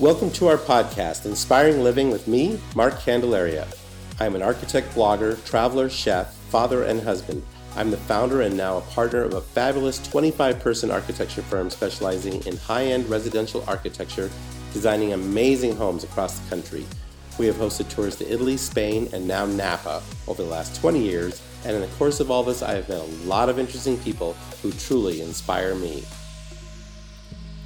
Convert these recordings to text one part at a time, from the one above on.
Welcome to our podcast, Inspiring Living with me, Mark Candelaria. I'm an architect, blogger, traveler, chef, father, and husband. I'm the founder and now a partner of a fabulous 25-person architecture firm specializing in high-end residential architecture, designing amazing homes across the country. We have hosted tours to Italy, Spain, and now Napa over the last 20 years, and in the course of all this, I have met a lot of interesting people who truly inspire me.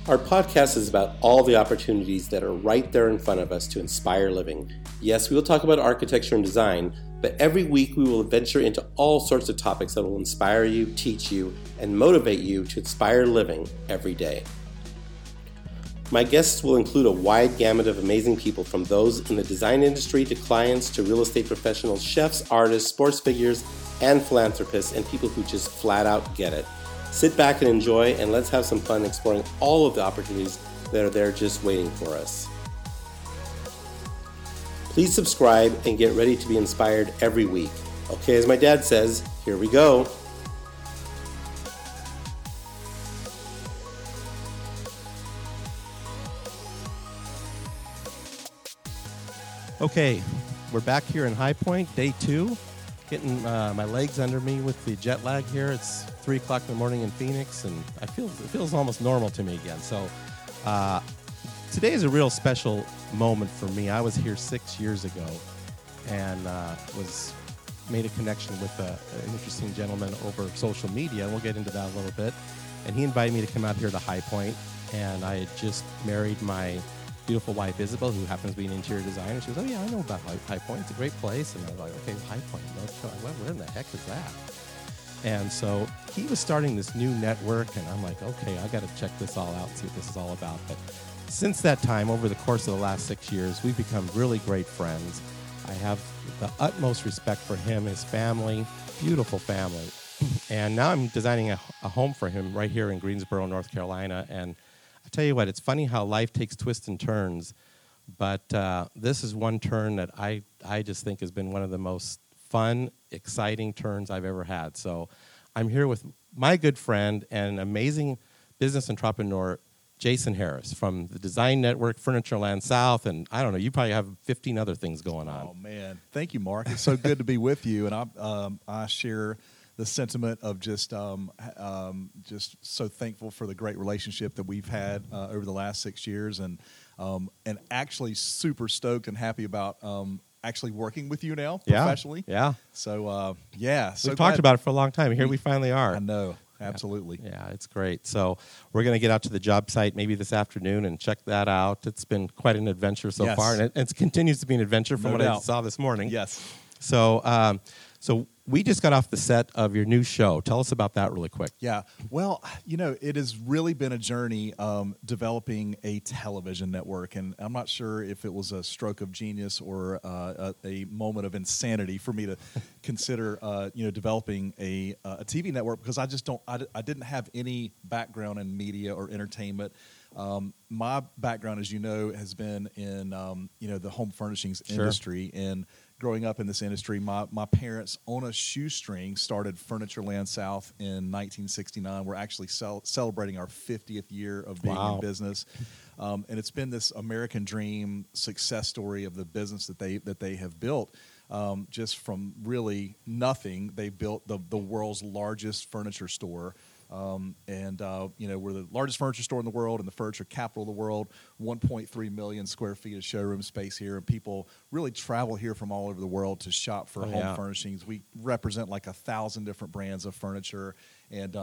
Our podcast is about all the opportunities that are right there in front of us to inspire living. Yes, we will talk about architecture and design, but every week we will venture into all sorts of topics that will inspire you, teach you, and motivate you to inspire living every day. My guests will include a wide gamut of amazing people, from those in the design industry to clients to real estate professionals, chefs, artists, sports figures, and philanthropists, and people who just flat out get it. Sit back and enjoy, and let's have some fun exploring all of the opportunities that are there just waiting for us. Please subscribe and get ready to be inspired every week. Okay, as my dad says, here we go. Okay, we're back here in High Point, day two. Getting my legs under me with the jet lag here. It's 3 o'clock in the morning in Phoenix, and it feels almost normal to me again. So today is a real special moment for me. I was here 6 years ago and made a connection with an interesting gentleman over social media. We'll get into that a little bit. And he invited me to come out here to High Point, and I had just married my beautiful wife, Isabel, who happens to be an interior designer. She goes, oh yeah, I know about High Point. It's a great place. And I was like, okay, High Point, where in the heck is that? And so he was starting this new network, and I'm like, okay, I got to check this all out and see what this is all about. But since that time, over the course of the last 6 years, we've become really great friends. I have the utmost respect for him, his family, beautiful family. And now I'm designing a home for him right here in Greensboro, North Carolina. And I tell you what, it's funny how life takes twists and turns, but this is one turn that I just think has been one of the most fun, exciting turns I've ever had. So I'm here with my good friend and amazing business entrepreneur, Jason Harris, from the Design Network, Furnitureland South, and I don't know, you probably have 15 other things going on. Oh, man. Thank you, Mark. It's so good to be with you, and I share the sentiment of just so thankful for the great relationship that we've had over the last 6 years, and actually super stoked and happy about actually working with you now professionally. Yeah. So we've talked about it for a long time. Here we finally are. I know. Absolutely. Yeah, it's great. So we're going to get out to the job site maybe this afternoon and check that out. It's been quite an adventure so far, and it continues to be an adventure from I saw this morning. Yes. So we just got off the set of your new show. Tell us about that really quick. Yeah. Well, it has really been a journey developing a television network, and I'm not sure if it was a stroke of genius or a moment of insanity for me to consider developing a TV network, because I didn't have any background in media or entertainment. My background, as you know, has been in the home furnishings industry. And growing up in this industry, my parents, on a shoestring, started Furnitureland South in 1969. We're actually celebrating our 50th year of being in business, and it's been this American dream success story of the business that they have built. Just from really nothing, they built the world's largest furniture store. We're the largest furniture store in the world and the furniture capital of the world, 1.3 million square feet of showroom space here. And people really travel here from all over the world to shop for home furnishings. We represent like 1,000 different brands of furniture. And,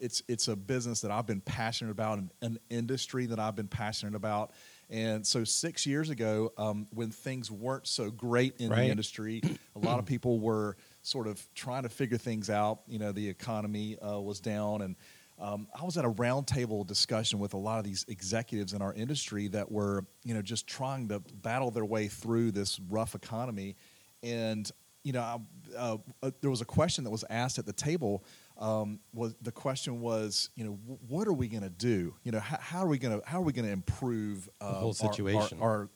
it's a business that I've been passionate about, and an industry that I've been passionate about. And so 6 years ago, when things weren't so great in the industry, a lot of people were sort of trying to figure things out. The economy was down, and I was at a roundtable discussion with a lot of these executives in our industry that were, just trying to battle their way through this rough economy. And, there was a question that was asked at the table. What are we going to do? How are we going to improve our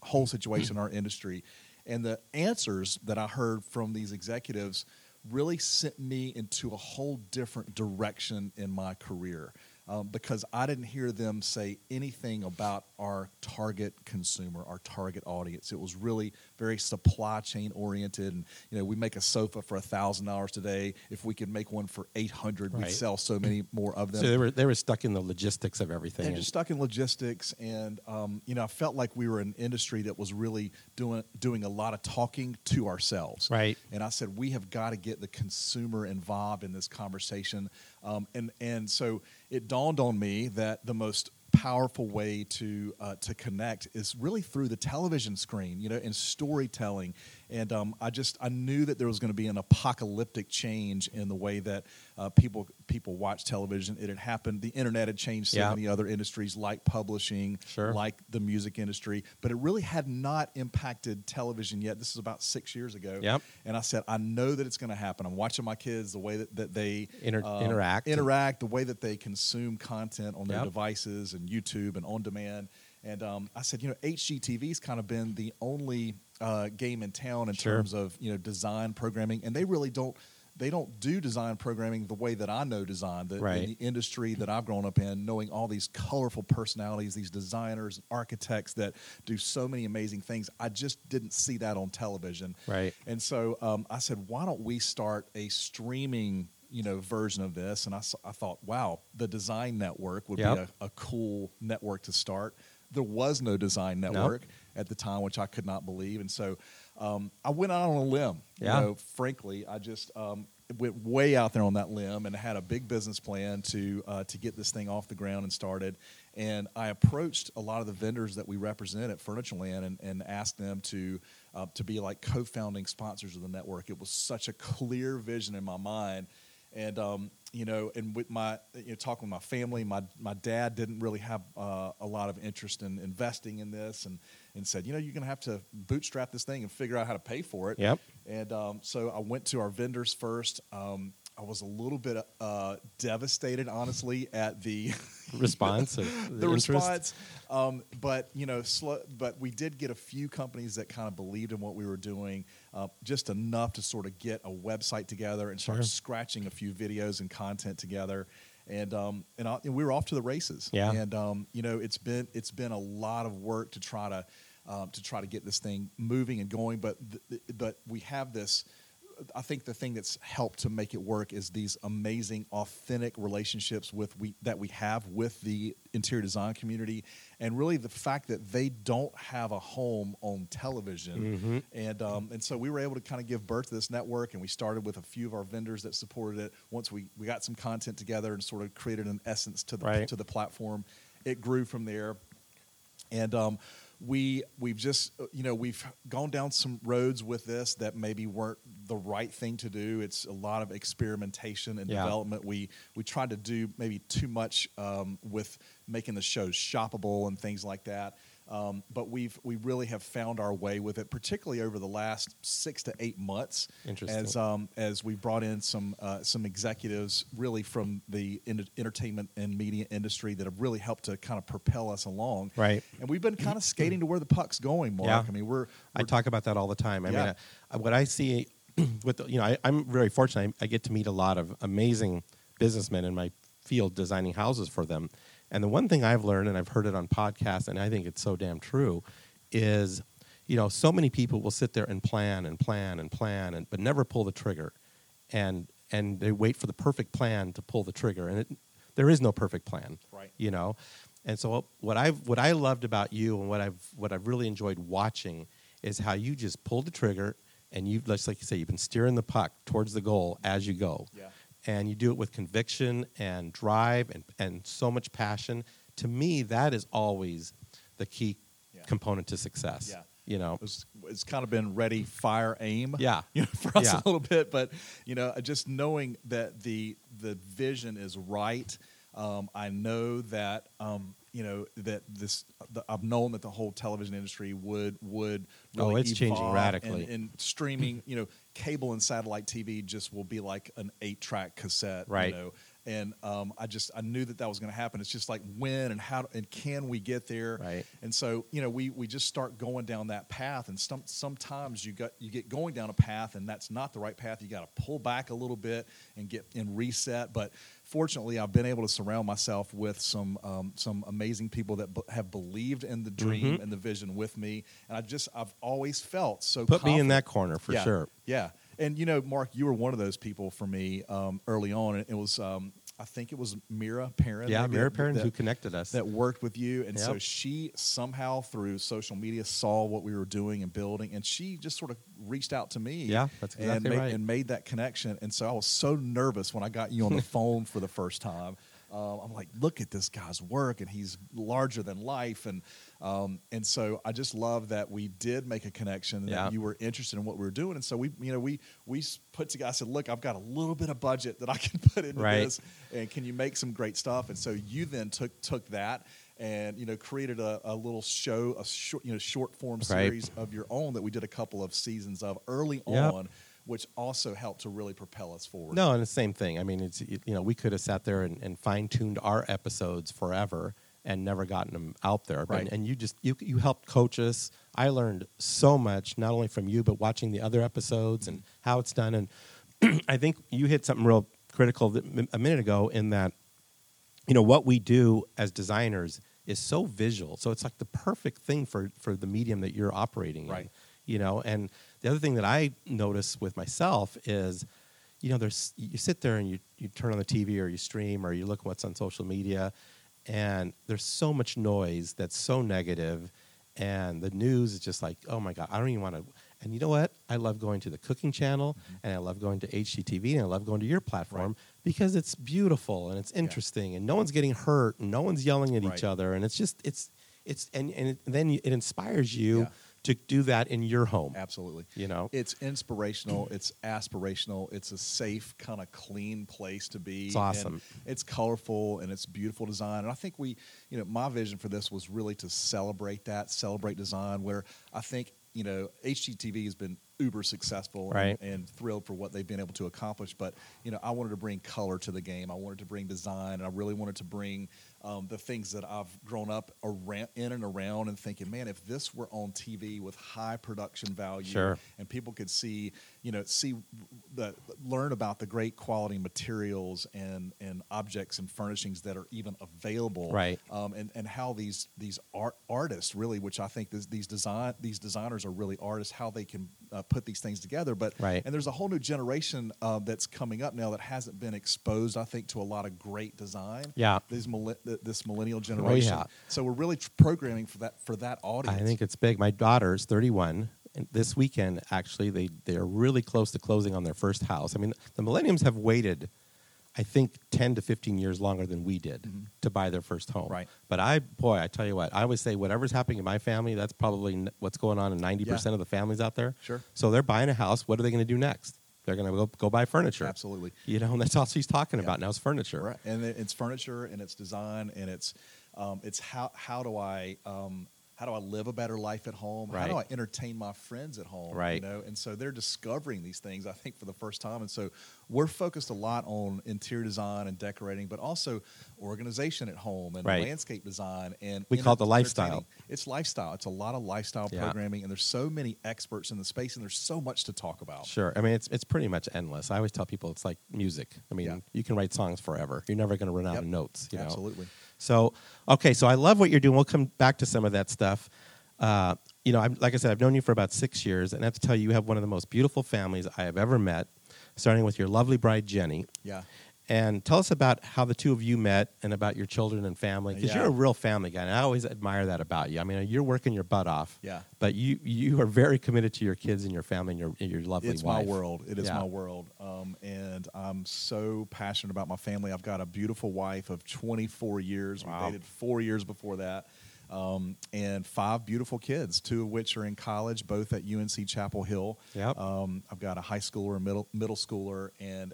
whole situation, our industry? And the answers that I heard from these executives really sent me into a whole different direction in my career. because I didn't hear them say anything about our target consumer, our target audience. It was really very supply chain oriented, and you know, we make a sofa for $1,000 today. If we could make one for $800, right, we'd sell so many more of them. So they were stuck in the logistics of everything. They're just stuck in logistics, and you know, I felt like we were an industry that was really doing a lot of talking to ourselves. Right. And I said, we have got to get the consumer involved in this conversation. And so it dawned on me that the most powerful way to connect is really through the television screen, you know, and storytelling. And I knew that there was going to be an apocalyptic change in the way that people watch television. It had happened. The internet had changed so many other industries, like publishing, like the music industry, but it really had not impacted television yet. This is about 6 years ago. Yep. And I said, I know that it's going to happen. I'm watching my kids, the way that they interact, the way that they consume content on their devices and YouTube and on demand. And I said, you know, HGTV's kind of been the only game in town in terms of, you know, design programming, and they really don't. They don't do design programming the way that I know design, in the industry that I've grown up in, knowing all these colorful personalities, these designers and architects that do so many amazing things. I just didn't see that on television. Right. And so I said, why don't we start a streaming, you know, version of this? And I thought, wow, the Design Network would be a cool network to start. There was no Design Network at the time, which I could not believe. And so I went out on a limb. Yeah. You know, frankly, I just went way out there on that limb and had a big business plan to get this thing off the ground and started. And I approached a lot of the vendors that we represent at Furnitureland and asked them to be like co-founding sponsors of the network. It was such a clear vision in my mind. And you know, and with my talking with my family, my dad didn't really have a lot of interest in investing in this, and said, you know, you're going to have to bootstrap this thing and figure out how to pay for it. Yep. And so I went to our vendors first. I was a little bit devastated, honestly, at the response. But you know, but we did get a few companies that kind of believed in what we were doing, just enough to sort of get a website together and start scratching a few videos and content together. And and we were off to the races. Yeah. And you know, it's been a lot of work to try to get this thing moving and going. But but we have this. I think the thing that's helped to make it work is these amazing, authentic relationships that we have with the interior design community, and really the fact that they don't have a home on television. Mm-hmm. And so we were able to kind of give birth to this network, and we started with a few of our vendors that supported it. Once we got some content together and sort of created an essence to the platform, it grew from there. And we've just, you know, we've gone down some roads with this that maybe weren't the right thing to do. It's a lot of experimentation and development. We tried to do maybe too much with making the shows shoppable and things like that. But we really have found our way with it, particularly over the last 6 to 8 months. Interesting. As we brought in some executives really from the entertainment and media industry that have really helped to kind of propel us along. Right. And we've been kind of skating to where the puck's going, Mark. Yeah. I mean, I talk about that all the time. I mean, what I see with I'm very fortunate. I get to meet a lot of amazing businessmen in my field designing houses for them. And the one thing I've learned, and I've heard it on podcasts, and I think it's so damn true, is, you know, so many people will sit there and plan, but never pull the trigger. And they wait for the perfect plan to pull the trigger. And there is no perfect plan, right? You know? And so what I loved about you and what I've really enjoyed watching is how you just pull the trigger, and you've, just like you say, you've been steering the puck towards the goal as you go. Yeah. And you do it with conviction and drive and so much passion. To me, that is always the key component to success. Yeah. You know, it's kind of been ready, fire, aim. Yeah, you know, for us a little bit, but you know, just knowing that the vision is right. I know that you know that I've known that the whole television industry would really it's changing radically, and streaming, you know. Cable and satellite TV just will be like an 8-track cassette, right? You know, And I knew that was going to happen. It's just like when and how and can we get there? Right. And so, you know, we just start going down that path. And sometimes you get going down a path and that's not the right path. You got to pull back a little bit and reset. But fortunately, I've been able to surround myself with some amazing people that have believed in the dream and the vision with me. And I've always felt so confident. Put me in that corner for sure. Yeah. And, you know, Mark, you were one of those people for me early on. It was, I think it was Mira Perrin. Yeah, Mira Perrin who connected us. That worked with you. And so she somehow through social media saw what we were doing and building. And she just sort of reached out to me. Yeah, that's exactly right. And made that connection. And so I was so nervous when I got you on the phone for the first time. I'm like, look at this guy's work, and he's larger than life. And so I just love that we did make a connection and that you were interested in what we were doing. And so we put together, I said, look, I've got a little bit of budget that I can put into this, and can you make some great stuff? And so you then took that and, you know, created a little show, short form series of your own that we did a couple of seasons of early on, which also helped to really propel us forward. No, and the same thing. I mean, it's, you know, we could have sat there and fine-tuned our episodes forever and never gotten them out there. Right. And you just, you helped coach us. I learned so much, not only from you, but watching the other episodes and how it's done. And I think you hit something real critical a minute ago in that, you know, what we do as designers is so visual. So it's like the perfect thing for the medium that you're operating in. You know, and the other thing that I notice with myself is, you know, there's you sit there and you turn on the TV or you stream or you look at what's on social media, and there's so much noise that's so negative, and the news is just like, oh my God, I don't even want to. And you know what? I love going to the cooking channel, and I love going to HGTV, and I love going to your platform because it's beautiful and it's interesting, and no one's getting hurt, and no one's yelling at each other, and it's just then it inspires you. Yeah. To do that in your home. Absolutely. You know? It's inspirational. It's aspirational. It's a safe, kind of clean place to be. It's awesome. And it's colorful, and it's beautiful design. And I think my vision for this was really to celebrate design, where I think, you know, HGTV has been uber successful and thrilled for what they've been able to accomplish. But, you know, I wanted to bring color to the game. I wanted to bring design, and I really wanted to bring the things that I've grown up around, in and around, and thinking, man, if this were on TV with high production value and people could see, you know, learn about the great quality materials and objects and furnishings that are even available, and how these artists really, which I think these designers are really artists, how they can put these things together. But and there's a whole new generation that's coming up now that hasn't been exposed, I think, to a lot of great design. Yeah, this millennial generation. Oh, yeah. So we're really programming for that audience. I think it's big. My daughter's 31, and this weekend actually they're really close to closing on their first house. I mean, the millennials have waited, I think, 10 to 15 years longer than we did to buy their first home. Right. But I tell you what, I always say whatever's happening in my family, that's probably what's going on in 90% of the families out there. Sure. So they're buying a house. What are they going to do next? They're going to go buy furniture. Absolutely. You know, and that's all she's talking about now is furniture. Right. And it's furniture, and it's design, and it's how do I live a better life at home? Right. How do I entertain my friends at home? Right. You know? And so they're discovering these things, I think, for the first time. And so we're focused a lot on interior design and decorating, but also organization at home and landscape design. And we call it the lifestyle. It's lifestyle. It's a lot of lifestyle programming, and there's so many experts in the space, and there's so much to talk about. Sure. I mean, it's pretty much endless. I always tell people it's like music. I mean, you can write songs forever. You're never going to run out of notes. You know? Absolutely. So, okay, so I love what you're doing. We'll come back to some of that stuff. You know, like I said, I've known you for about 6 years, and I have to tell you, you have one of the most beautiful families I have ever met, starting with your lovely bride, Jenny. Yeah. And tell us about how the two of you met and about your children and family, because you're a real family guy, and I always admire that about you. I mean, you're working your butt off, but you are very committed to your kids and your family and your lovely wife. It's my world. It is my world, and I'm so passionate about my family. I've got a beautiful wife of 24 years. Wow. We dated 4 years before that. And 5 beautiful kids, 2 of which are in college, both at UNC Chapel Hill. Yep. I've got a high schooler, a middle schooler, and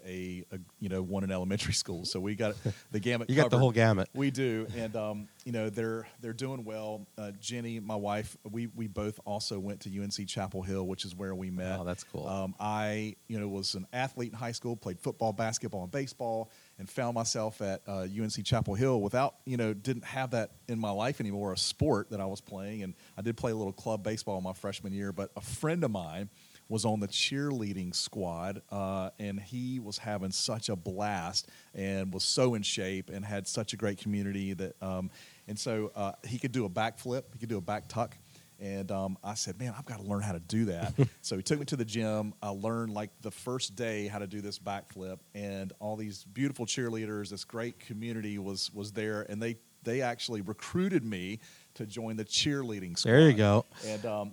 one in elementary school. So we got the gamut. You got the whole gamut. We do, and you know, they're doing well. Jenny, my wife, we both also went to UNC Chapel Hill, which is where we met. Oh, that's cool. I was an athlete in high school, played football, basketball, and baseball. and found myself at UNC Chapel Hill without, didn't have that in my life anymore, a sport that I was playing. And I did play a little club baseball my freshman year, but a friend of mine was on the cheerleading squad, and he was having such a blast and was so in shape and had such a great community that, and so he could do a backflip, he could do a back tuck. And I said, man, I've got to learn how to do that. So he took me to the gym. I learned like the first day how to do this backflip, and all these beautiful cheerleaders, this great community was there, and they actually recruited me to join the cheerleading squad. There you go.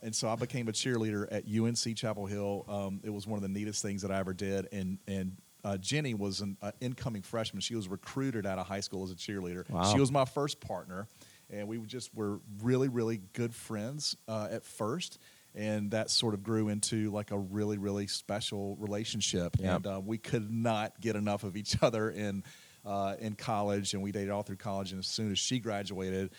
And so I became a cheerleader at UNC Chapel Hill. It was one of the neatest things that I ever did, and Jenny was an incoming freshman. She was recruited out of high school as a cheerleader. Wow. She was my first partner. And we just were really, really good friends at first, and that sort of grew into like a really, really special relationship. Yep. And we could not get enough of each other in college, and we dated all through college. And as soon as she graduated,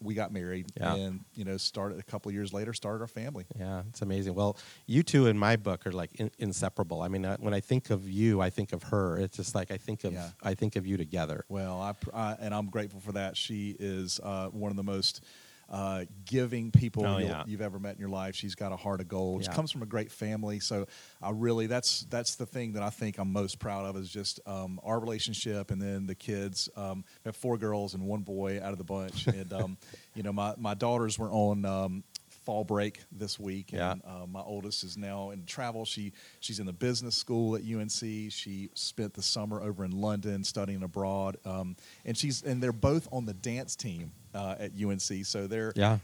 we got married, and started a couple of years later, started our family. Yeah, it's amazing. Well, you two in my book are like inseparable. I mean, when I think of you, I think of her. It's just like I think of you together. Well, and I'm grateful for that. She is one of the most giving people you've ever met in your life. She's got a heart of gold. She comes from a great family, so I really that's the thing that I think I'm most proud of is just our relationship, and then the kids. I have 4 girls and 1 boy out of the bunch, and my daughters were on fall break this week, and my oldest is now in travel. She's in the business school at UNC. She spent the summer over in London studying abroad, and they're both on the dance team at UNC. So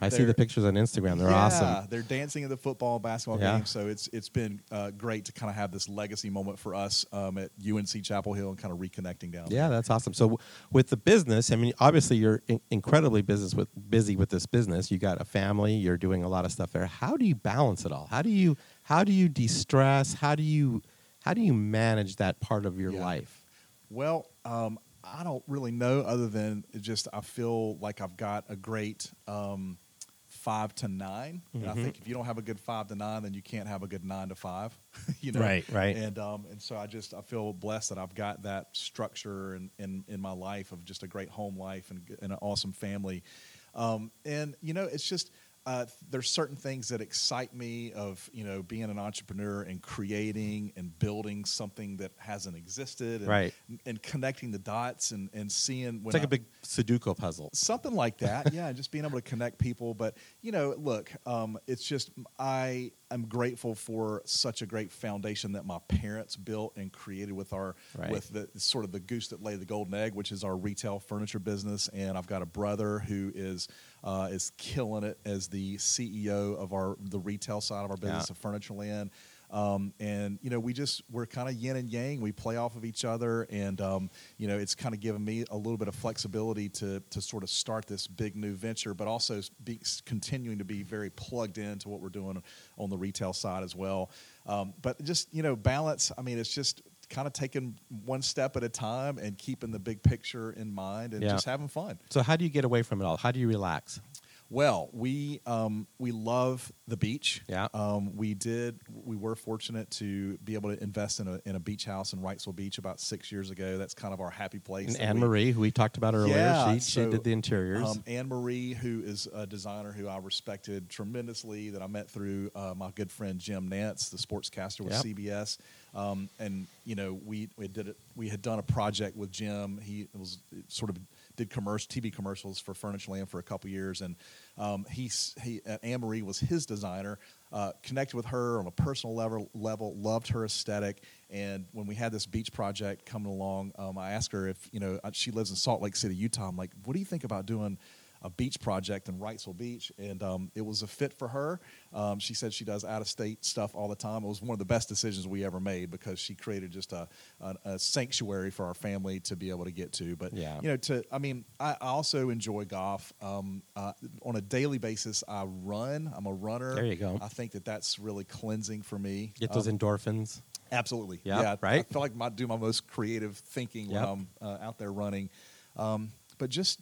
I see the pictures on Instagram. They're awesome. They're dancing at the football, basketball game. So it's been great to kind of have this legacy moment for us at UNC Chapel Hill and kind of reconnecting down there. Yeah, that's awesome. So with the business, I mean, obviously you're incredibly busy with this business. You got a family. You're doing a lot of stuff there. How do you balance it all? How do you de-stress? How do you manage that part of your life? Well, I don't really know, other than just I feel like I've got a great 5 to 9. Mm-hmm. And I think if you don't have a good 5 to 9, then you can't have a good 9 to 5. Right. And so I feel blessed that I've got that structure in my life of just a great home life and an awesome family. It's just. There's certain things that excite me of, being an entrepreneur and creating and building something that hasn't existed and connecting the dots and seeing. It's like a big Sudoku puzzle. Something like that, yeah, and just being able to connect people. But, look, it's just I'm grateful for such a great foundation that my parents built and created with the sort of the goose that laid the golden egg, which is our retail furniture business. And I've got a brother who is killing it as the CEO of the retail side of our business of Furnitureland. We're kind of yin and yang. We play off of each other, and it's kind of given me a little bit of flexibility to sort of start this big new venture, but also continuing to be very plugged into what we're doing on the retail side as well. But just balance. I mean, it's just kind of taking one step at a time and keeping the big picture in mind and just having fun. So, how do you get away from it all? How do you relax? Well, we love the beach. Yeah. We were fortunate to be able to invest in a beach house in Wrightsville Beach about 6 years ago. That's kind of our happy place. And Anne-Marie, who we talked about earlier, she did the interiors. Anne-Marie, who is a designer who I respected tremendously, that I met through my good friend Jim Nantz, the sportscaster with CBS. We had done a project with Jim. He was sort of did TV commercials for Furnitureland for a couple years, and Anne-Marie was his designer. Connected with her on a personal level, loved her aesthetic, and when we had this beach project coming along, I asked her if she lives in Salt Lake City, Utah. I'm like, what do you think about doing a beach project in Wrightsville Beach? And it was a fit for her. She said she does out-of-state stuff all the time. It was one of the best decisions we ever made because she created just a sanctuary for our family to be able to get to. But, I also enjoy golf. On a daily basis, I run. I'm a runner. There you go. I think that's really cleansing for me. Get those endorphins. Absolutely. Yeah, right? I feel like I do my most creative thinking when I'm out there running. But just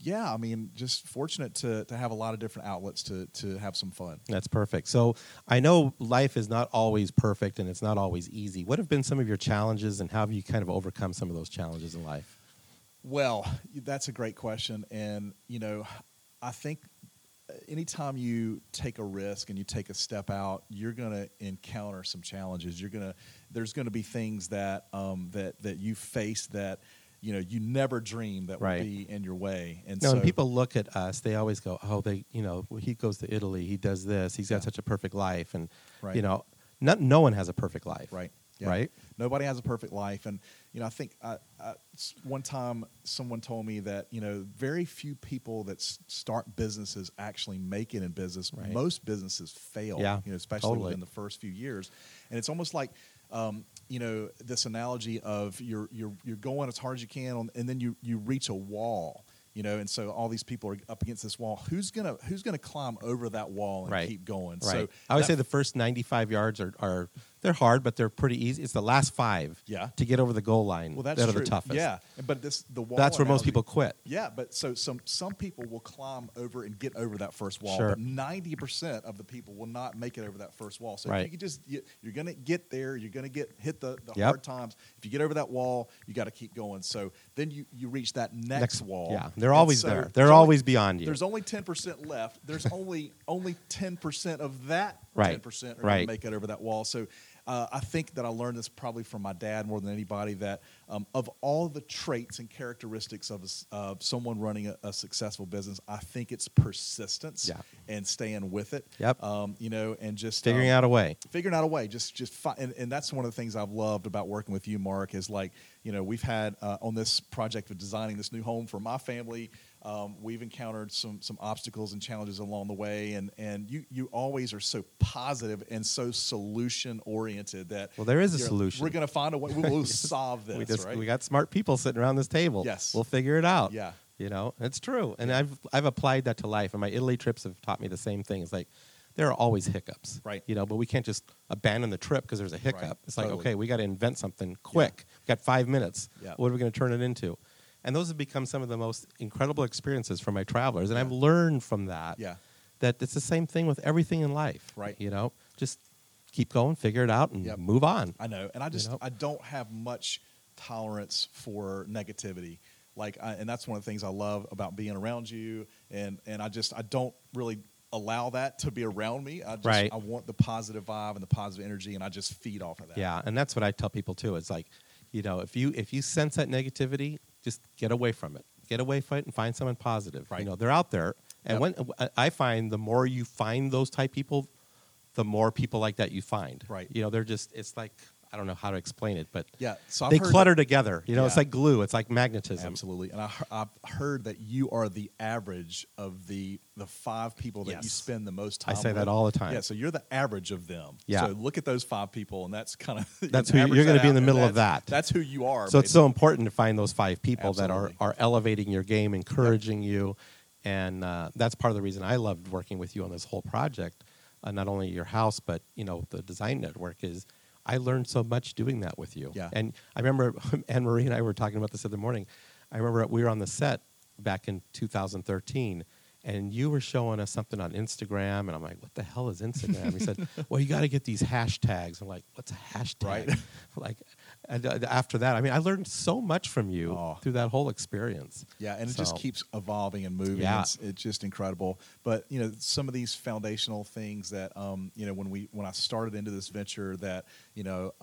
fortunate to have a lot of different outlets to have some fun. That's perfect. So I know life is not always perfect and it's not always easy. What have been some of your challenges, and how have you kind of overcome some of those challenges in life? Well, that's a great question. And, you know, I think anytime you take a risk and you take a step out, you're going to encounter some challenges. There's going to be things that that you face that, you know, you never dreamed that would be in your way. And so when people look at us, they always go, oh, he goes to Italy, he does this, he's got such a perfect life. And, you know, no one has a perfect life. Right. Yeah. Right. Nobody has a perfect life. And, you know, I think one time someone told me that, you know, very few people that start businesses actually make it in business. Right. Most businesses fail, you know, especially within the first few years. And it's almost like, you know, this analogy of you're going as hard as you can and then you reach a wall. You know, and so all these people are up against this wall. Who's gonna climb over that wall and keep going? Right. So I would say the first 95 yards are they're hard, but they're pretty easy. It's the last 5 to get over the goal line that are the toughest. Yeah, but the wall. That's where most people quit. Yeah, but so some people will climb over and get over that first wall. Sure. But 90% of the people will not make it over that first wall. So if you could you're gonna get there. You're gonna hit the hard times. If you get over that wall, you got to keep going. So then you reach that next wall. Yeah. They're always there. They're always beyond you. There's only 10% left. There's only 10% of that 10% are going to make it over that wall. So I think that I learned this probably from my dad more than anybody, that of all the traits and characteristics of someone running a successful business, I think it's persistence and staying with it. Yep. You know, and just figuring out a way. Figuring out a way. And that's one of the things I've loved about working with you, Mark, is like, you know, we've had on this project of designing this new home for my family, we've encountered some obstacles and challenges along the way, and you always are so positive and so solution oriented that there is a solution. We're going to find a way. We'll solve this. We got smart people sitting around this table. Yes, we'll figure it out. Yeah, you know, it's true. And I've applied that to life, and my Italy trips have taught me the same thing. It's like there are always hiccups, right? You know, but we can't just abandon the trip because there's a hiccup. Right. It's like okay, we got to invent something quick. Yeah. We got 5 minutes. Yeah. What are we going to turn it into? And those have become some of the most incredible experiences for my travelers. And I've learned from that that it's the same thing with everything in life. Right. You know, just keep going, figure it out, and move on. I know. And I just I don't have much tolerance for negativity. Like, and that's one of the things I love about being around you. And I don't really allow that to be around me. I want the positive vibe and the positive energy, and I just feed off of that. Yeah, and that's what I tell people, too. It's like, you know, if you sense that negativity, just get away from it. Get away from it and find someone positive. Right. You know, they're out there. And when I find the more you find those type people, the more people like that you find. Right. You know, they're just, it's like, I don't know how to explain it, but so they clutter together. You know, it's like glue. It's like magnetism. Absolutely. And I've heard that you are the average of the 5 people that you spend the most time with. I say that all the time. Yeah, so you're the average of them. Yeah. So look at those 5 people, and that's kind of... That's who you're going to be in the middle of that. That's who you are. So basically, it's so important to find those 5 people that are elevating your game, encouraging you, and that's part of the reason I loved working with you on this whole project, not only your house, but, you know, the Design Network is... I learned so much doing that with you. Yeah. And I remember Anne-Marie and I were talking about this the other morning. I remember we were on the set back in 2013, and you were showing us something on Instagram, and I'm like, what the hell is Instagram? He said, well, you got to get these hashtags. I'm like, what's a hashtag? Right. Like, and after that, I mean, I learned so much from you through that whole experience. Yeah, and it just keeps evolving and moving. Yeah. It's just incredible. But, you know, some of these foundational things that, you know, when I started into this venture that, you know,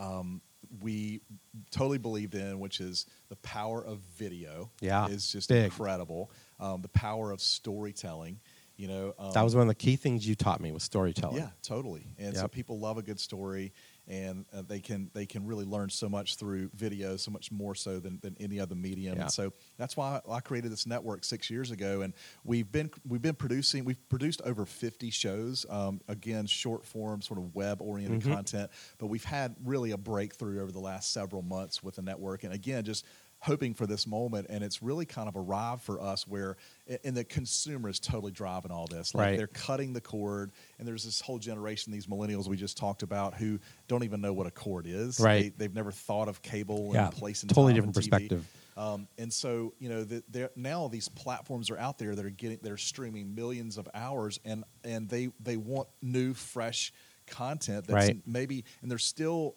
we totally believed in, which is the power of video is just incredible. The power of storytelling. You know, that was one of the key things you taught me was storytelling. Yeah, totally. And so people love a good story, and they can really learn so much through video, so much more so than any other medium. And so that's why I created this network 6 years ago, and we've been producing. We've produced over 50 shows. Again, short form, sort of web oriented content. But we've had really a breakthrough over the last several months with the network, and again, just hoping for this moment, and it's really kind of arrived for us where, and the consumer is totally driving all this. Like they're cutting the cord, and there's this whole generation, these millennials we just talked about, who don't even know what a cord is. Right. They've never thought of cable and place and totally different perspective. And so, you know, now these platforms are out there that are streaming millions of hours, and they want new, fresh content that's maybe, and there's still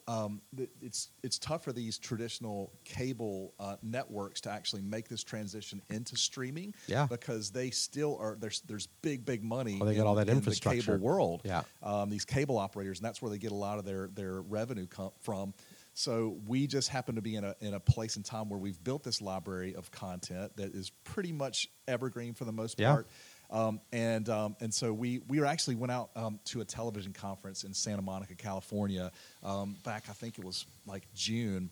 it's tough for these traditional cable networks to actually make this transition into streaming, because they still are there's big money. Well, they got all that infrastructure in the cable world, these cable operators, and that's where they get a lot of their revenue from. So we just happen to be in a place and time where we've built this library of content that is pretty much evergreen for the most part. And so we actually went out to a television conference in Santa Monica, California, back, I think it was like June.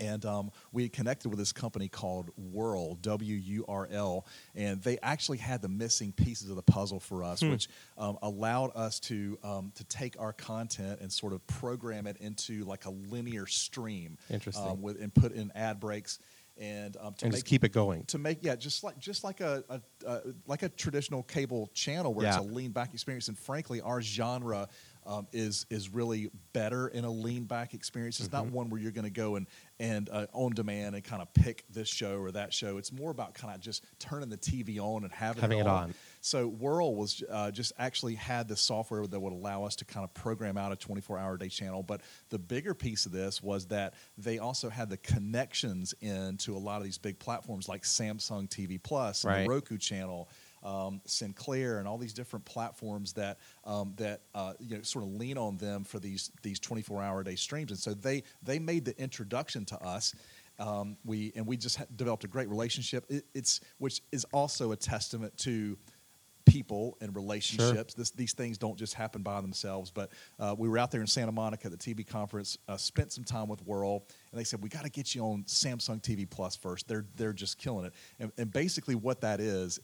And we connected with this company called WURL, W-U-R-L, and they actually had the missing pieces of the puzzle for us, which allowed us to take our content and sort of program it into like a linear stream. Interesting. And put in ad breaks. And to keep it going, to make just like a traditional cable channel where it's a lean back experience. And frankly, our genre is really better in a lean back experience. It's not one where you're going to go and on demand and kind of pick this show or that show. It's more about kind of just turning the TV on and having it on. So WURL was just actually had the software that would allow us to kind of program out a 24-hour-a-day channel. But the bigger piece of this was that they also had the connections into a lot of these big platforms like Samsung TV Plus and the Roku Channel, Sinclair, and all these different platforms that sort of lean on them for these 24-hour-a-day streams. And so they made the introduction to us. We just developed a great relationship. It's which is also a testament to people and relationships. Sure. These things don't just happen by themselves. But we were out there in Santa Monica at the TV conference, spent some time with WURL, and they said, we got to get you on Samsung TV Plus first. They're just killing it. And basically what that is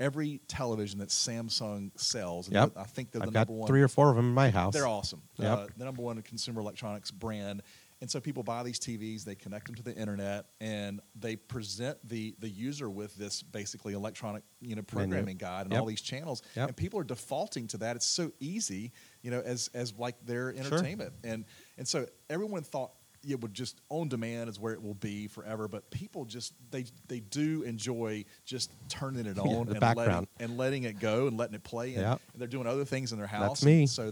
every television that Samsung sells, and I think they're the number one. I've got 3 or 4 of them in my house. They're awesome. Yep. The number one consumer electronics brand. And so people buy these TVs, they connect them to the internet, and they present the user with this basically electronic, programming guide and all these channels. Yep. And people are defaulting to that. It's so easy, as like their entertainment. Sure. And so everyone thought it would just on demand is where it will be forever. But people just they do enjoy just turning it on letting it go and letting it play. And, and they're doing other things in their house. That's me. So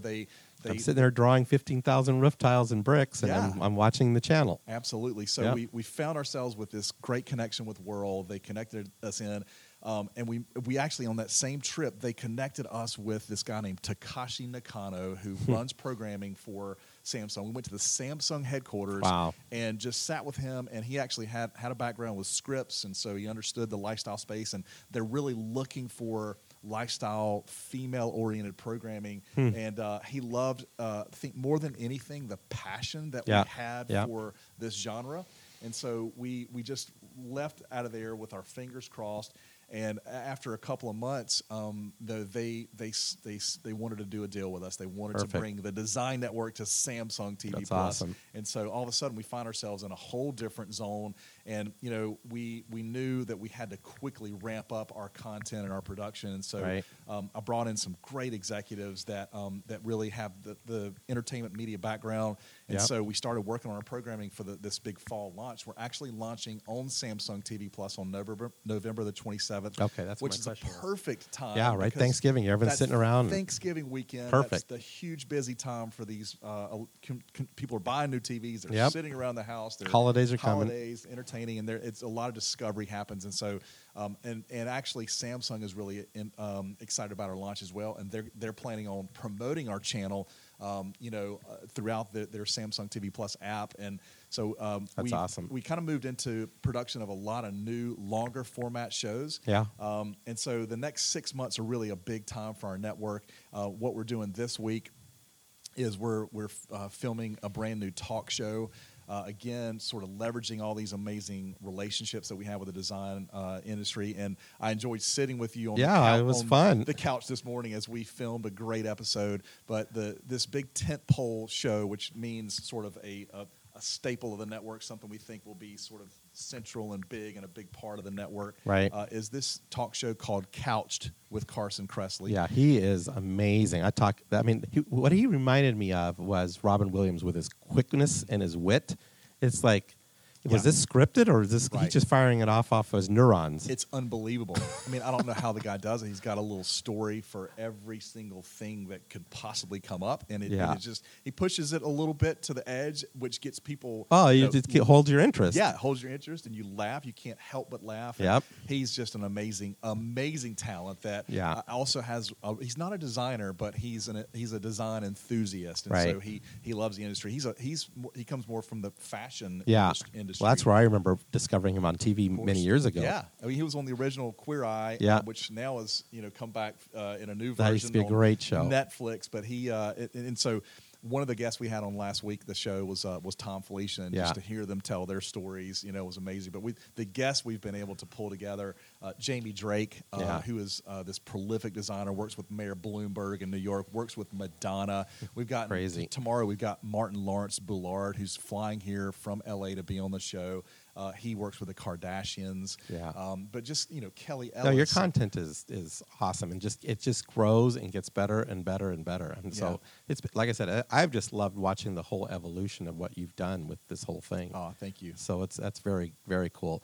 I'm sitting there drawing 15,000 roof tiles and bricks, and I'm watching the channel. Absolutely. So we found ourselves with this great connection with WURL. They connected us in, and we actually, on that same trip, they connected us with this guy named Takashi Nakano, who runs programming for Samsung. We went to the Samsung headquarters and just sat with him, and he actually had a background with scripts, and so he understood the lifestyle space, and they're really looking for lifestyle, female-oriented programming, and he loved, I think more than anything, the passion that we had for this genre. And so we just left out of there with our fingers crossed. And after a couple of months, they wanted to do a deal with us. They wanted to bring the Design Network to Samsung TV Plus. That's awesome. And so all of a sudden, we find ourselves in a whole different zone. And we knew that we had to quickly ramp up our content and our production. And so I brought in some great executives that really have the entertainment media background. And so we started working on our programming for this big fall launch. We're actually launching on Samsung TV Plus on November the 27th. Okay, that's which is a perfect time. Yeah, right. Thanksgiving. Everyone's sitting around. Thanksgiving weekend. Perfect. That's the huge busy time for these people are buying new TVs. They're sitting around the house. Holidays are coming. Entertaining, and it's a lot of discovery happens. And so, and actually, Samsung is really excited about our launch as well, and they're planning on promoting our channel. Throughout their Samsung TV Plus app. And so that's awesome. We kind of moved into production of a lot of new, longer format shows. Yeah. And so the next 6 months are really a big time for our network. What we're doing this week is we're filming a brand new talk show. Again, sort of leveraging all these amazing relationships that we have with the design industry. And I enjoyed sitting with you on the couch this morning as we filmed a great episode. But this big tentpole show, which means sort of a staple of the network, something we think will be sort of central and big and a big part of the network, is this talk show called Couched with Carson Kressley. Yeah, he is amazing. What he reminded me of was Robin Williams with his quickness and his wit. It's like Was this scripted, or is this he's just firing it off his neurons? It's unbelievable. I mean, I don't know how the guy does it. He's got a little story for every single thing that could possibly come up, and it just he pushes it a little bit to the edge, which gets people. Oh, you just hold your interest. Yeah, it holds your interest, and you laugh. You can't help but laugh. Yep. He's just an amazing, amazing talent that also has. He's not a designer, but he's a design enthusiast, and so he loves the industry. He comes more from the fashion industry. Well, that's where I remember discovering him on TV many years ago. Yeah, I mean, he was on the original Queer Eye, which now is come back in a new version. That used to be a great show, Netflix. But he and so one of the guests we had on last week, the show was Tom Felician. And just to hear them tell their stories, was amazing. But the guests we've been able to pull together, Jamie Drake, who is this prolific designer, works with Mayor Bloomberg in New York, works with Madonna. We've got tomorrow. We've got Martin Lawrence Boulard, who's flying here from L.A. to be on the show. He works with the Kardashians. Yeah. But just, Kelly Ellis. No, your content is awesome. And it just grows and gets better and better and better. And so it's, like I said, I've just loved watching the whole evolution of what you've done with this whole thing. Oh, thank you. So that's very, very cool.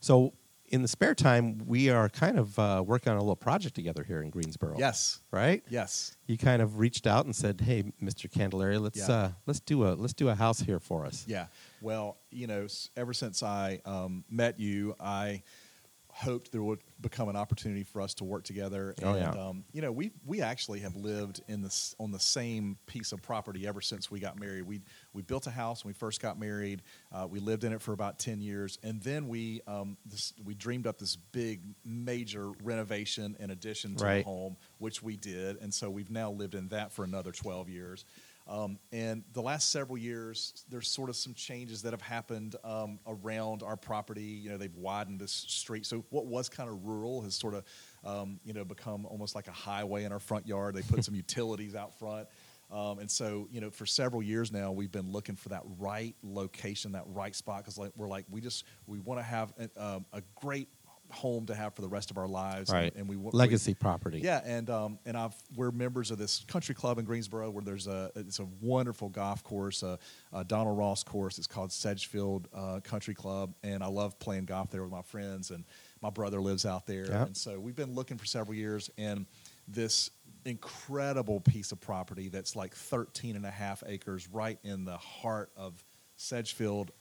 So in the spare time, we are kind of working on a little project together here in Greensboro. Yes. Right? Yes. You kind of reached out and said, "Hey, Mr. Candelaria, let's do a house here for us." Yeah. Well, ever since I met you, I hoped there would become an opportunity for us to work together. Oh, and, we actually have lived on the same piece of property ever since we got married. We built a house when we first got married. We lived in it for about 10 years. And then we dreamed up this big, major renovation in addition to the home, which we did. And so we've now lived in that for another 12 years. And the last several years, there's sort of some changes that have happened around our property. They've widened this street. So what was kind of rural has sort of, become almost like a highway in our front yard. They put some utilities out front. And so, for several years now, we've been looking for that right location, that right spot. Because we want to have a great home to have for the rest of our lives, and we legacy property. Yeah, and we're members of this country club in Greensboro where there's it's a wonderful golf course, a Donald Ross course. It's called Sedgefield Country Club, and I love playing golf there with my friends. And my brother lives out there, and so we've been looking for several years. And this incredible piece of property that's like 13 and a half acres, right in the heart of Sedgefield,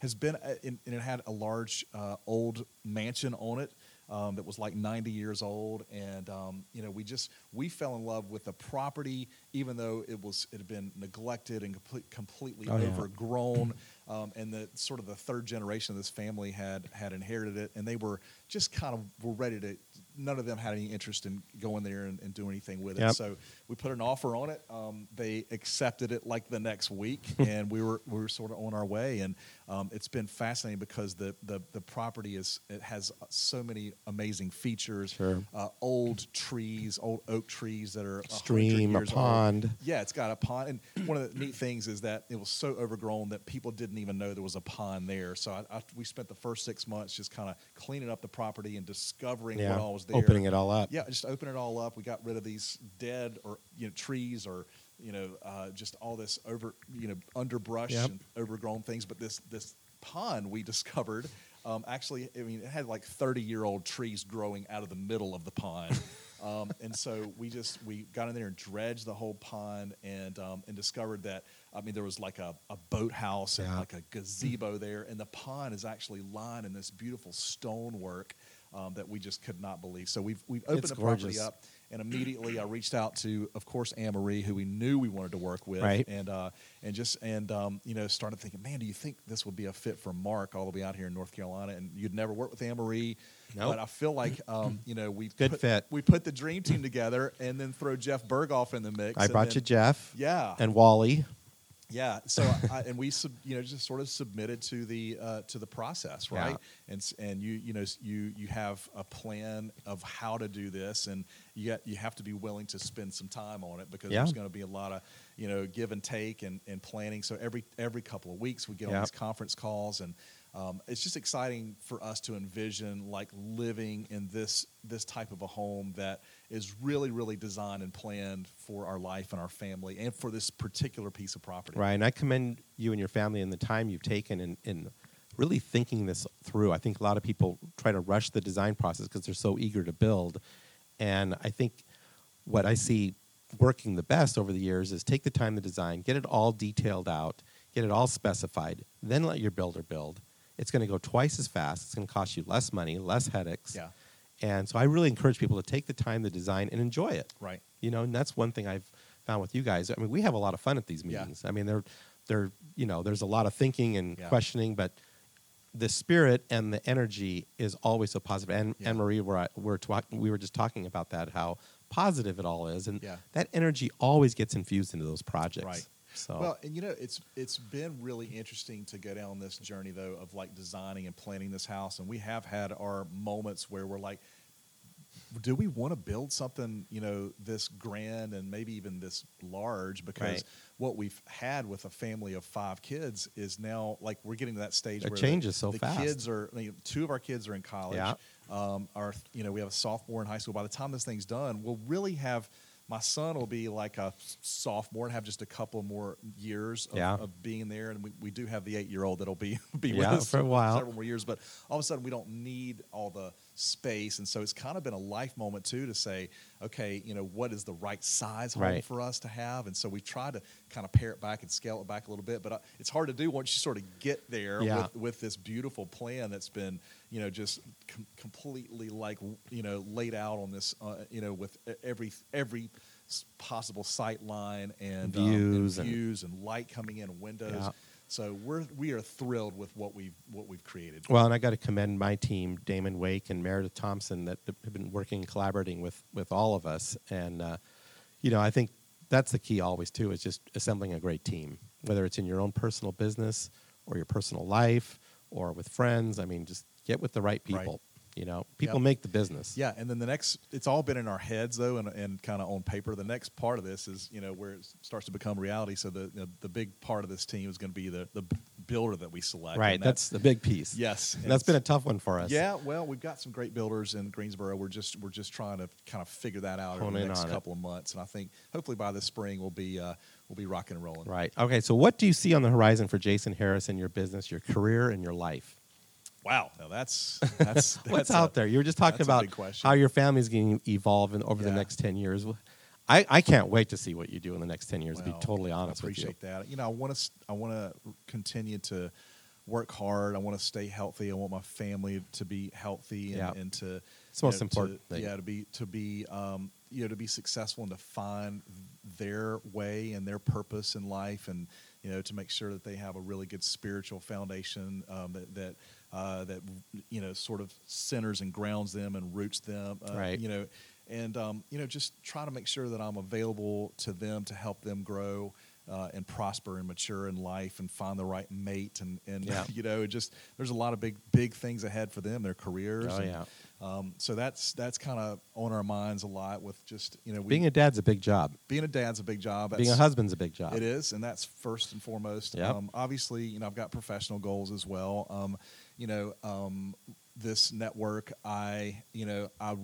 has been, and it had a large old mansion on it that was like 90 years old, and we fell in love with the property, even though it had been neglected and completely overgrown, and the third generation of this family had inherited it, and they were just kind of ready to. None of them had any interest in going there and doing anything with it. So we put an offer on it. They accepted it like the next week, and we were sort of on our way. And it's been fascinating because the property has so many amazing features. Sure. Old oak trees that are stream, a pond. Old. Yeah, it's got a pond. And one of the neat things is that it was so overgrown that people didn't even know there was a pond there. So we spent the first 6 months just kind of cleaning up the property and discovering what all was there. Opening it all up. Yeah, just open it all up. We got rid of these dead or trees or just all this over underbrush and overgrown things. But this pond we discovered it had like 30-year-old trees growing out of the middle of the pond. And so we got in there and dredged the whole pond and discovered that, there was like a boathouse and like a gazebo there. And the pond is actually lined in this beautiful stonework that we just could not believe. So we've opened the property up, and immediately I reached out to, of course, Anne-Marie, who we knew we wanted to work with, and started thinking, man, do you think this would be a fit for Mark all the way out here in North Carolina? And you'd never worked with Anne-Marie, but I feel like we put the dream team together, and then throw Jeff Berghoff in the mix. I brought you Jeff, and Wally. Yeah, so and we just sort of submitted to the process, right? Yeah. And you have a plan of how to do this, and yet you have to be willing to spend some time on it because there's going to be a lot of give and take and planning. So every couple of weeks we get on these conference calls and It's just exciting for us to envision like living in this type of a home that is really, really designed and planned for our life and our family and for this particular piece of property. Right, and I commend you and your family and the time you've taken in really thinking this through. I think a lot of people try to rush the design process because they're so eager to build. And I think what I see working the best over the years is take the time to design, get it all detailed out, get it all specified, then let your builder build. It's going to go twice as fast. It's going to cost you less money, less headaches. Yeah. And so I really encourage people to take the time to design and enjoy it. Right. You know, and that's one thing I've found with you guys. I mean, we have a lot of fun at these meetings. Yeah. I mean, they're you know, there's a lot of thinking and questioning, but the spirit and the energy is always so positive. And Anne-Marie, we were just talking about that, how positive it all is, and that energy always gets infused into those projects. Right. So. Well, and you know, it's been really interesting to go down this journey, though, of like designing and planning this house. And we have had our moments where we're like, do we want to build something, you know, this grand and maybe even this large? Because what we've had with a family of 5 kids is now like we're getting to that stage where it changes so fast. The kids are, I mean, 2 of our kids are in college. Yeah. Our, you know, we have a sophomore in high school. By the time this thing's done, we'll really have. My son will be like a sophomore and have just a couple more years of being there. And we do have the 8-year-old that'll be with us for a while. Several more years. But all of a sudden, we don't need all the space. And so it's kind of been a life moment, too, to say, okay, you know, what is the right size home for us to have? And so we've tried to kind of pare it back and scale it back a little bit. But it's hard to do once you sort of get there with this beautiful plan that's been, you know, just completely like, you know, laid out on this, you know, with every possible sight line and views and light coming in and windows. Yeah. So we are thrilled with what we've created. Well, and I got to commend my team, Damon Wake and Meredith Thompson, that have been working, collaborating with all of us. And, you know, I think that's the key always, too, is just assembling a great team, whether it's in your own personal business or your personal life or with friends. I mean, just get with the right people. Right. You know, people make the business. Yeah, and then the next, it's all been in our heads, though, and kind of on paper. The next part of this is, you know, where it starts to become reality. So the big part of this team is going to be the builder that we select. Right, and that's the big piece. Yes. And that's been a tough one for us. Yeah, well, we've got some great builders in Greensboro. We're just trying to kind of figure that out over the next couple of months. And I think hopefully by this spring we'll be rocking and rolling. Right. Okay, so what do you see on the horizon for Jason Harris and your business, your career, and your life? Wow, now that's what's out there. You were just talking about how your family's getting evolved over the next 10 years. I can't wait to see what you do in the next 10 years. Well, to be totally honest with you, I appreciate that. You know, I want to continue to work hard. I want to stay healthy. I want my family to be healthy and to it's most important thing. Yeah, to be you know, to be successful and to find their way and their purpose in life, and you know, to make sure that they have a really good spiritual foundation that you know, sort of centers and grounds them and roots them, you know, and you know, just try to make sure that I'm available to them to help them grow and prosper and mature in life and find the right mate, and you know, just there's a lot of big things ahead for them, their careers. Oh, and, so that's kind of on our minds a lot with just, you know, being a dad's a big job. Being a dad's a big job. Being a husband's a big job. It is, and that's first and foremost. Yep. Obviously, you know, I've got professional goals as well. You know, this network, I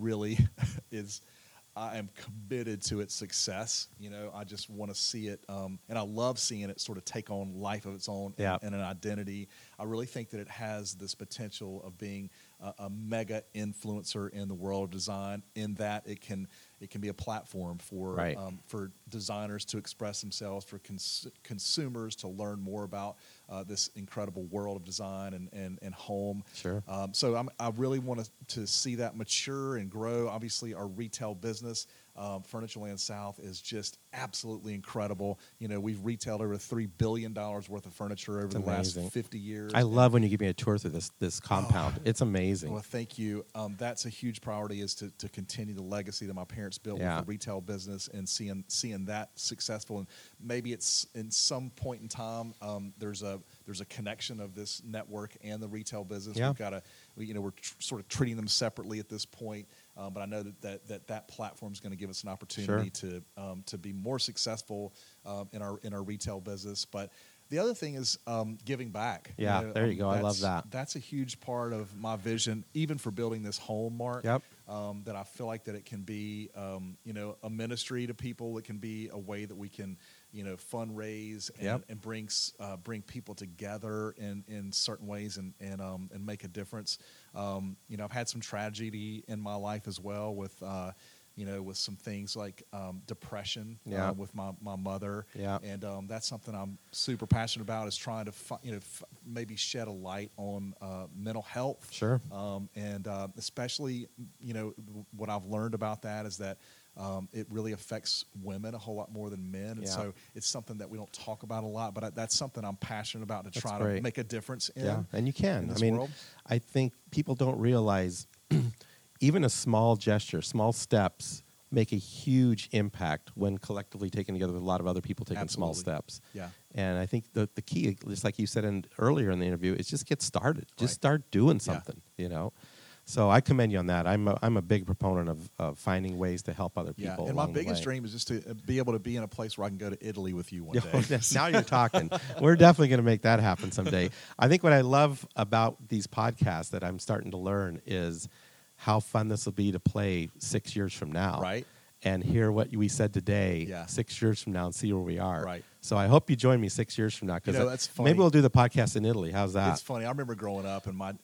am committed to its success. You know, I just want to see it, and I love seeing it sort of take on life of its own and an identity. I really think that it has this potential of being a mega influencer in the world of design, in that it can be a platform for designers to express themselves, for consumers to learn more about this incredible world of design and home. Sure. So I really want to see that mature and grow. Obviously, our retail business, Furnitureland South, is just absolutely incredible. You know, we've retailed over $3 billion worth of furniture over the last 50 years. I love when you give me a tour through this compound. It's amazing. Well, thank you. That's a huge priority, is to continue the legacy that my parents built with the retail business, and seeing that successful. And maybe it's in some point in time, there's a connection of this network and the retail business. Yeah. We've got we're sort of treating them separately at this point. But I know that platform is going to give us an opportunity to be more successful in our retail business. But The other thing is giving back. Yeah, you know, there you go. I love that. That's a huge part of my vision, even for building this home, Mark. Yep. That I feel like that it can be, you know, a ministry to people. It can be a way that we can, you know, fundraise and, yep. and bring people together in certain ways and make a difference. You know, I've had some tragedy in my life as well with. You know, with some things like depression yeah. With my mother. Yeah. And that's something I'm super passionate about is trying to, maybe shed a light on mental health. Sure. And especially, you know, what I've learned about that is that it really affects women a whole lot more than men. And yeah. so it's something that we don't talk about a lot, but that's something I'm passionate about to try to make a difference in. Yeah. And you can. I mean, world. I think people don't realize even a small gesture, small steps make a huge impact when collectively taken together with a lot of other people taking Absolutely. Small steps. Yeah. And I think the key, just like you said earlier in the interview, is just get started. Just start doing something, you know. So I commend you on that. I'm a big proponent of finding ways to help other people. Yeah, and my biggest dream is just to be able to be in a place where I can go to Italy with you one day. Now you're talking. We're definitely going to make that happen someday. I think what I love about these podcasts that I'm starting to learn is how fun this will be to play 6 years from now. Right. And hear what we said today 6 years from now and see where we are. Right. So I hope you join me 6 years from now. You know, that's funny. Maybe we'll do the podcast in Italy. How's that? It's funny. I remember growing up and I'd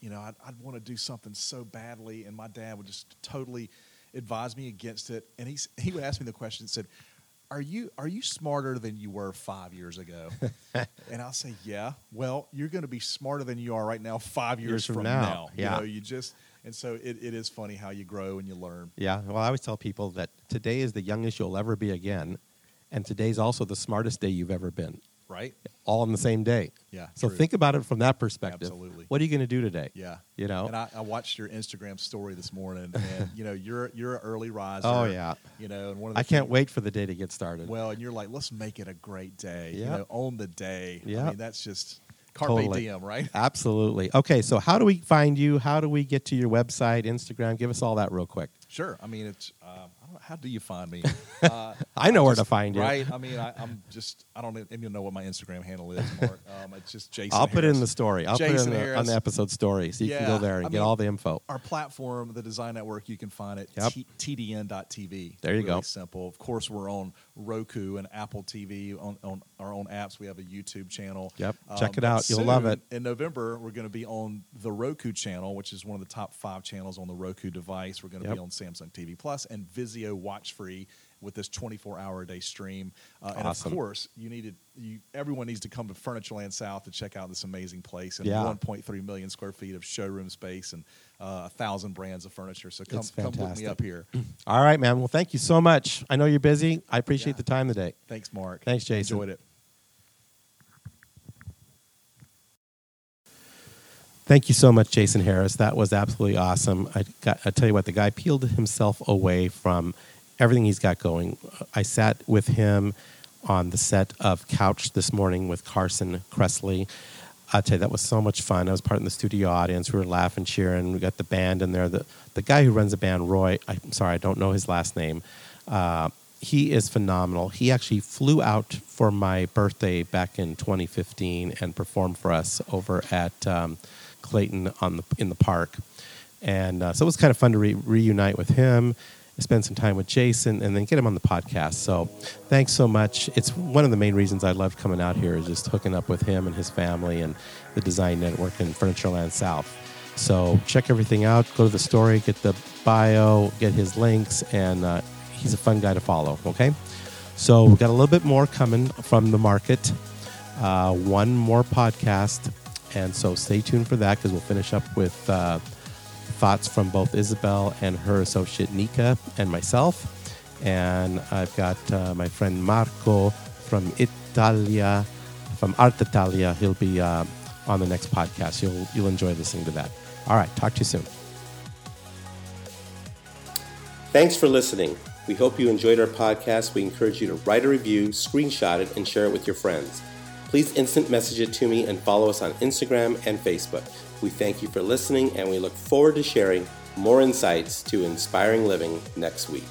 want to do something so badly and my dad would just totally advise me against it. And he would ask me the question and said, Are you smarter than you were 5 years ago? And I'll say, yeah. Well, you're going to be smarter than you are right now 5 years from now. Yeah. You know, you just... And so it is funny how you grow and you learn. Yeah. Well, I always tell people that today is the youngest you'll ever be again. And today's also the smartest day you've ever been. Right. All on the same day. Yeah. So think about it from that perspective. Absolutely. What are you going to do today? Yeah. You know? And I watched your Instagram story this morning and, you know, you're an early riser. Oh, yeah. You know, and I can't wait for the day to get started. Well, and you're like, let's make it a great day. Yeah. You know, own the day. Yeah. I mean, that's just... Carpe diem, right? Absolutely. Okay, so how do we find you? How do we get to your website, Instagram? Give us all that real quick. Sure. I mean, it's how do you find me? I know where to find you. Right? I mean, I don't even know what my Instagram handle is, Mark. It's just Jason Harris. I'll put it in the story. I'll put it on the episode story so you can go there and get all the info. Our platform, the Design Network, you can find it at TDN.TV. There you go. Simple. Of course, we're on Roku and Apple TV on our own apps. We have a YouTube channel. Yep. Check it out. You'll love it. In November, we're going to be on the Roku Channel, which is one of the top 5 channels on the Roku device. We're going to be on Samsung TV Plus and Vizio Watch Free with this 24-hour-a-day stream. And, of course, everyone needs to come to Furnitureland South to check out this amazing place and 1.3 million square feet of showroom space and 1,000 brands of furniture. So come look me up here. All right, man. Well, thank you so much. I know you're busy. I appreciate the time today. Thanks, Mark. Thanks, Jason. Enjoyed it. Thank you so much, Jason Harris. That was absolutely awesome. I tell you what, the guy peeled himself away from everything he's got going. I sat with him on the set of Couched this morning with Carson Kressley. I'll tell you, that was so much fun. I was part of the studio audience. We were laughing, cheering. We got the band in there. The guy who runs the band, Roy, I'm sorry, I don't know his last name. He is phenomenal. He actually flew out for my birthday back in 2015 and performed for us over at... Clayton in the park. And so it was kind of fun to reunite with him, spend some time with Jason, and then get him on the podcast. So thanks so much. It's one of the main reasons I loved coming out here is just hooking up with him and his family and the Design Network and Furnitureland South. So check everything out. Go to the story, get the bio, get his links, and he's a fun guy to follow, okay? So we've got a little bit more coming from the market. One more podcast. And so stay tuned for that because we'll finish up with thoughts from both Isabel and her associate Nika and myself. And I've got my friend Marco from Artitalia. He'll be on the next podcast. You'll enjoy listening to that. All right, talk to you soon. Thanks for listening. We hope you enjoyed our podcast. We encourage you to write a review, screenshot it, and share it with your friends. Please instant message it to me and follow us on Instagram and Facebook. We thank you for listening, and we look forward to sharing more insights to inspiring living next week.